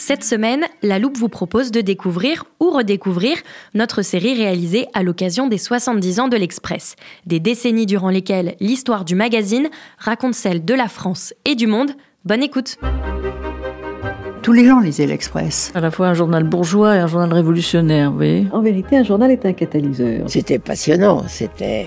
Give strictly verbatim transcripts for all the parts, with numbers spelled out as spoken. Cette semaine, La Loupe vous propose de découvrir ou redécouvrir notre série réalisée à l'occasion des soixante-dix ans de l'Express, des décennies durant lesquelles l'histoire du magazine raconte celle de la France et du monde. Bonne écoute. Tous les gens lisaient l'Express. À la fois un journal bourgeois et un journal révolutionnaire, vous voyez. En vérité, un journal est un catalyseur. C'était passionnant, c'était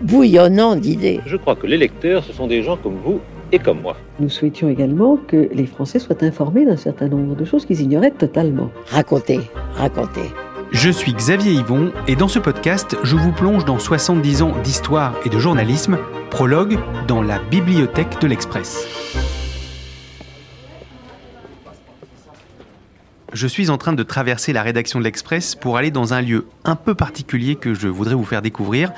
bouillonnant d'idées. Je crois que les lecteurs, ce sont des gens comme vous et comme moi. Nous souhaitions également que les Français soient informés d'un certain nombre de choses qu'ils ignoraient totalement. Racontez, racontez. Je suis Xavier Yvon et dans ce podcast, je vous plonge dans soixante-dix ans d'histoire et de journalisme, prologue dans la bibliothèque de l'Express. Je suis en train de traverser la rédaction de l'Express pour aller dans un lieu un peu particulier que je voudrais vous faire découvrir.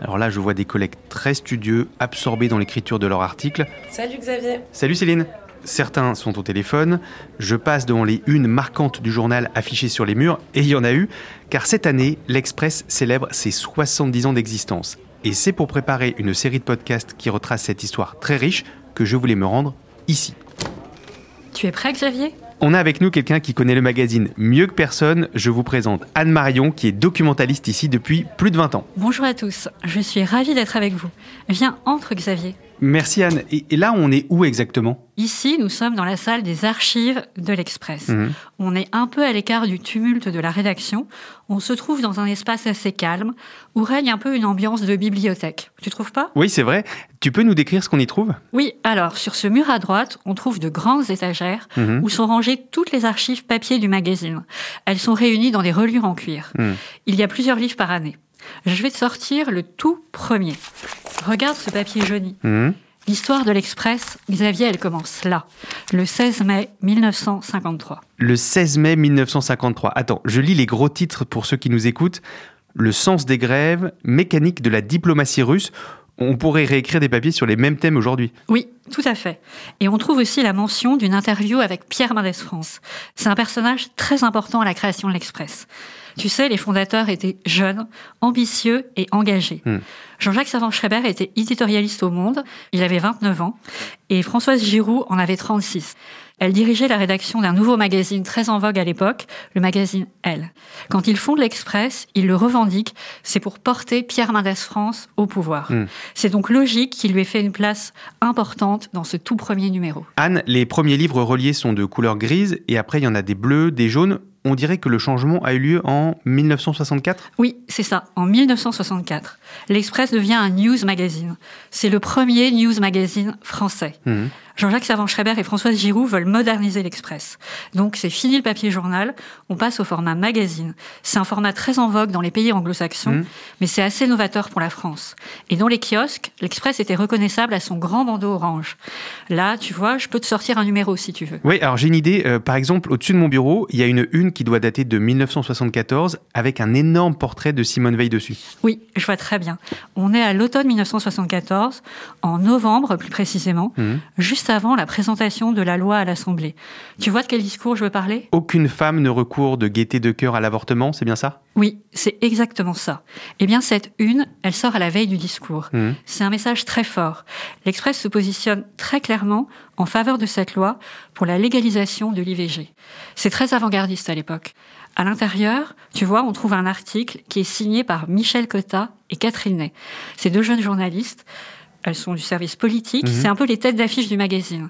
Alors là, je vois des collègues très studieux, absorbés dans l'écriture de leur article. Salut Xavier. Salut Céline. Certains sont au téléphone. Je passe devant les unes marquantes du journal affichées sur les murs, et il y en a eu, car cette année, l'Express célèbre ses soixante-dix ans d'existence. Et c'est pour préparer une série de podcasts qui retrace cette histoire très riche que je voulais me rendre ici. Tu es prêt Xavier ? On a avec nous quelqu'un qui connaît le magazine mieux que personne. Je vous présente Anne Marion, qui est documentaliste ici depuis plus de vingt ans. Bonjour à tous, je suis ravie d'être avec vous. Viens, entre Xavier. Merci Anne. Et là, on est où exactement ? Ici, nous sommes dans la salle des archives de l'Express. Mmh. On est un peu à l'écart du tumulte de la rédaction. On se trouve dans un espace assez calme, où règne un peu une ambiance de bibliothèque. Tu trouves pas ? Oui, c'est vrai. Tu peux nous décrire ce qu'on y trouve ? Oui, alors, sur ce mur à droite, on trouve de grandes étagères mmh. où sont rangées toutes les archives papier du magazine. Elles sont réunies dans des reliures en cuir. Mmh. Il y a plusieurs livres par année. Je vais te sortir le tout premier. Regarde ce papier jauni. Mmh. L'histoire de l'Express, Xavier, elle commence là, le seize mai mille neuf cent cinquante-trois. Le seize mai mille neuf cent cinquante-trois. Attends, je lis les gros titres pour ceux qui nous écoutent. Le sens des grèves, mécanique de la diplomatie russe. On pourrait réécrire des papiers sur les mêmes thèmes aujourd'hui. Oui, tout à fait. Et on trouve aussi la mention d'une interview avec Pierre Mendès-France. C'est un personnage très important à la création de l'Express. Tu sais, les fondateurs étaient jeunes, ambitieux et engagés. Mmh. Jean-Jacques Servan-Schreiber était éditorialiste au Monde, il avait vingt-neuf ans, et Françoise Giroud en avait trente-six. Elle dirigeait la rédaction d'un nouveau magazine très en vogue à l'époque, le magazine Elle. Quand ils fondent l'Express, ils le revendiquent, c'est pour porter Pierre Mendès-France au pouvoir. Mmh. C'est donc logique qu'il lui ait fait une place importante dans ce tout premier numéro. Anne, les premiers livres reliés sont de couleur grise, et après il y en a des bleus, des jaunes. On dirait que le changement a eu lieu en mille neuf cent soixante-quatre ? Oui, c'est ça, en mille neuf cent soixante-quatre. L'Express devient un news magazine. C'est le premier news magazine français. Mmh. Jean-Jacques Servan-Schreiber et Françoise Giroud veulent moderniser l'Express. Donc c'est fini le papier journal, on passe au format magazine. C'est un format très en vogue dans les pays anglo-saxons, mmh. mais c'est assez novateur pour la France. Et dans les kiosques, l'Express était reconnaissable à son grand bandeau orange. Là, tu vois, je peux te sortir un numéro si tu veux. Oui, alors j'ai une idée. Euh, par exemple, au-dessus de mon bureau, il y a une une qui doit dater de mille neuf cent soixante-quatorze, avec un énorme portrait de Simone Veil dessus. Oui, je vois très bien. On est à l'automne mille neuf cent soixante-quatorze, en novembre plus précisément, mmh. juste avant la présentation de la loi à l'Assemblée. Tu vois de quel discours je veux parler ? Aucune femme ne recourt de gaieté de cœur à l'avortement, c'est bien ça ? Oui, c'est exactement ça. Eh bien, cette une, elle sort à la veille du discours. Mmh. C'est un message très fort. L'Express se positionne très clairement en faveur de cette loi pour la légalisation de l'I V G. C'est très avant-gardiste à l'époque. À l'intérieur, tu vois, on trouve un article qui est signé par Michel Cotta et Catherine Ney. Ces deux jeunes journalistes, elles sont du service politique, mmh. c'est un peu les têtes d'affiche du magazine.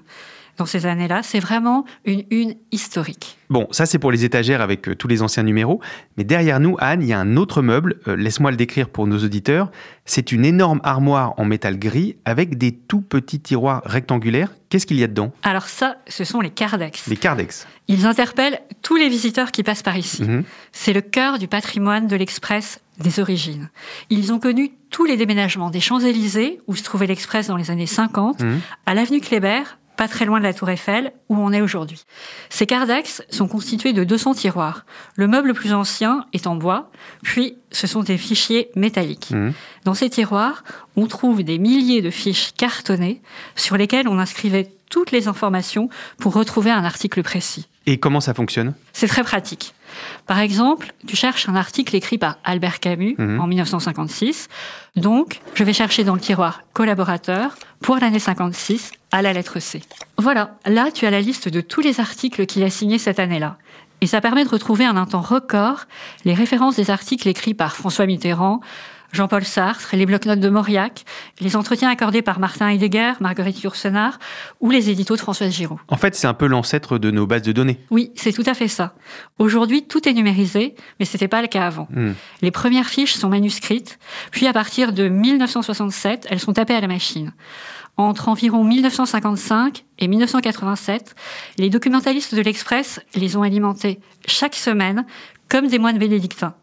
dans ces années-là. C'est vraiment une une historique. Bon, ça c'est pour les étagères avec euh, tous les anciens numéros. Mais derrière nous, Anne, il y a un autre meuble. Euh, laisse-moi le décrire pour nos auditeurs. C'est une énorme armoire en métal gris avec des tout petits tiroirs rectangulaires. Qu'est-ce qu'il y a dedans ? Alors ça, ce sont les cardex. Les cardex. Ils interpellent tous les visiteurs qui passent par ici. Mmh. C'est le cœur du patrimoine de l'Express des origines. Ils ont connu tous les déménagements des Champs-Élysées, où se trouvait l'Express dans les années cinquante, mmh. à l'avenue Kléber, pas très loin de la Tour Eiffel, où on est aujourd'hui. Ces cardex sont constitués de deux cents tiroirs. Le meuble le plus ancien est en bois, puis ce sont des fichiers métalliques. Mmh. Dans ces tiroirs, on trouve des milliers de fiches cartonnées sur lesquelles on inscrivait toutes les informations pour retrouver un article précis. Et comment ça fonctionne ? C'est très pratique. Par exemple, tu cherches un article écrit par Albert Camus mmh. en dix-neuf cent cinquante-six. Donc, je vais chercher dans le tiroir « Collaborateur » pour l'année cinquante-six à la lettre C. Voilà, là, tu as la liste de tous les articles qu'il a signés cette année-là. Et ça permet de retrouver en un temps record les références des articles écrits par François Mitterrand, Jean-Paul Sartre, les bloc-notes de Mauriac, les entretiens accordés par Martin Heidegger, Marguerite Yourcenar ou les éditos de Françoise Giroud. En fait, c'est un peu l'ancêtre de nos bases de données. Oui, c'est tout à fait ça. Aujourd'hui, tout est numérisé, mais ce n'était pas le cas avant. Mmh. Les premières fiches sont manuscrites, puis à partir de dix-neuf cent soixante-sept, elles sont tapées à la machine. Entre environ dix-neuf cent cinquante-cinq et dix-neuf cent quatre-vingt-sept, les documentalistes de l'Express les ont alimentés chaque semaine comme des moines bénédictins.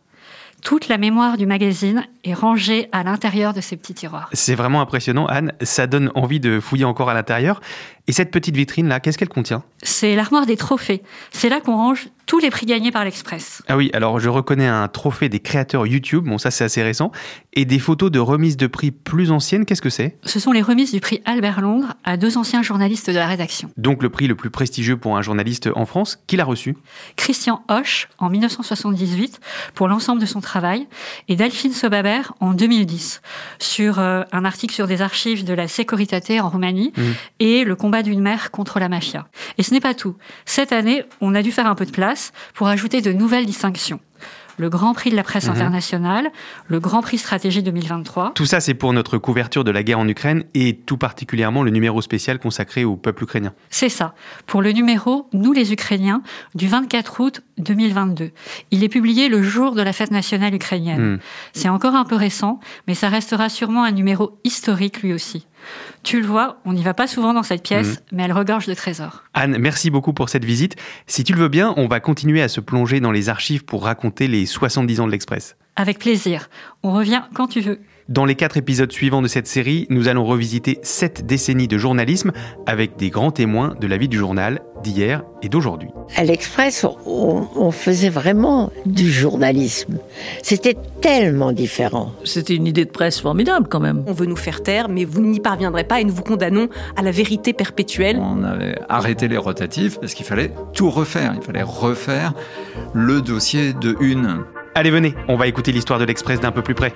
Toute la mémoire du magazine est rangée à l'intérieur de ces petits tiroirs. C'est vraiment impressionnant, Anne. Ça donne envie de fouiller encore à l'intérieur. Et cette petite vitrine-là, qu'est-ce qu'elle contient ? C'est l'armoire des trophées. C'est là qu'on range tous les prix gagnés par l'Express. Ah oui, alors je reconnais un trophée des créateurs YouTube. Bon, ça, c'est assez récent. Et des photos de remises de prix plus anciennes, qu'est-ce que c'est ? Ce sont les remises du prix Albert Londres à deux anciens journalistes de la rédaction. Donc le prix le plus prestigieux pour un journaliste en France. Qui l'a reçu ? Christian Hoche, en dix-neuf cent soixante-dix-huit, pour l'ensemble de son travail, et Delphine Sobaber, en deux mille dix, sur euh, un article sur des archives de la Securitate en Roumanie, mmh. et le combat d'une mère contre la mafia. Et ce n'est pas tout. Cette année, on a dû faire un peu de place pour ajouter de nouvelles distinctions. Le Grand Prix de la presse mmh. internationale, le Grand Prix Stratégie deux mille vingt-trois. Tout ça, c'est pour notre couverture de la guerre en Ukraine et tout particulièrement le numéro spécial consacré au peuple ukrainien. C'est ça. Pour le numéro « Nous les Ukrainiens » du vingt-quatre août deux mille vingt-deux. Il est publié le jour de la fête nationale ukrainienne. Mmh. C'est encore un peu récent, mais ça restera sûrement un numéro historique lui aussi. Tu le vois, on n'y va pas souvent dans cette pièce, mmh. mais elle regorge de trésors. Anne, merci beaucoup pour cette visite. Si tu le veux bien, on va continuer à se plonger dans les archives pour raconter les soixante-dix ans de l'Express. Avec plaisir. On revient quand tu veux. Dans les quatre épisodes suivants de cette série, nous allons revisiter sept décennies de journalisme avec des grands témoins de la vie du journal d'hier et d'aujourd'hui. À l'Express, on, on faisait vraiment du journalisme. C'était tellement différent. C'était une idée de presse formidable quand même. On veut nous faire taire, mais vous n'y parviendrez pas et nous vous condamnons à la vérité perpétuelle. On avait arrêté les rotatifs parce qu'il fallait tout refaire. Il fallait refaire le dossier de une. Allez, venez, on va écouter l'histoire de l'Express d'un peu plus près.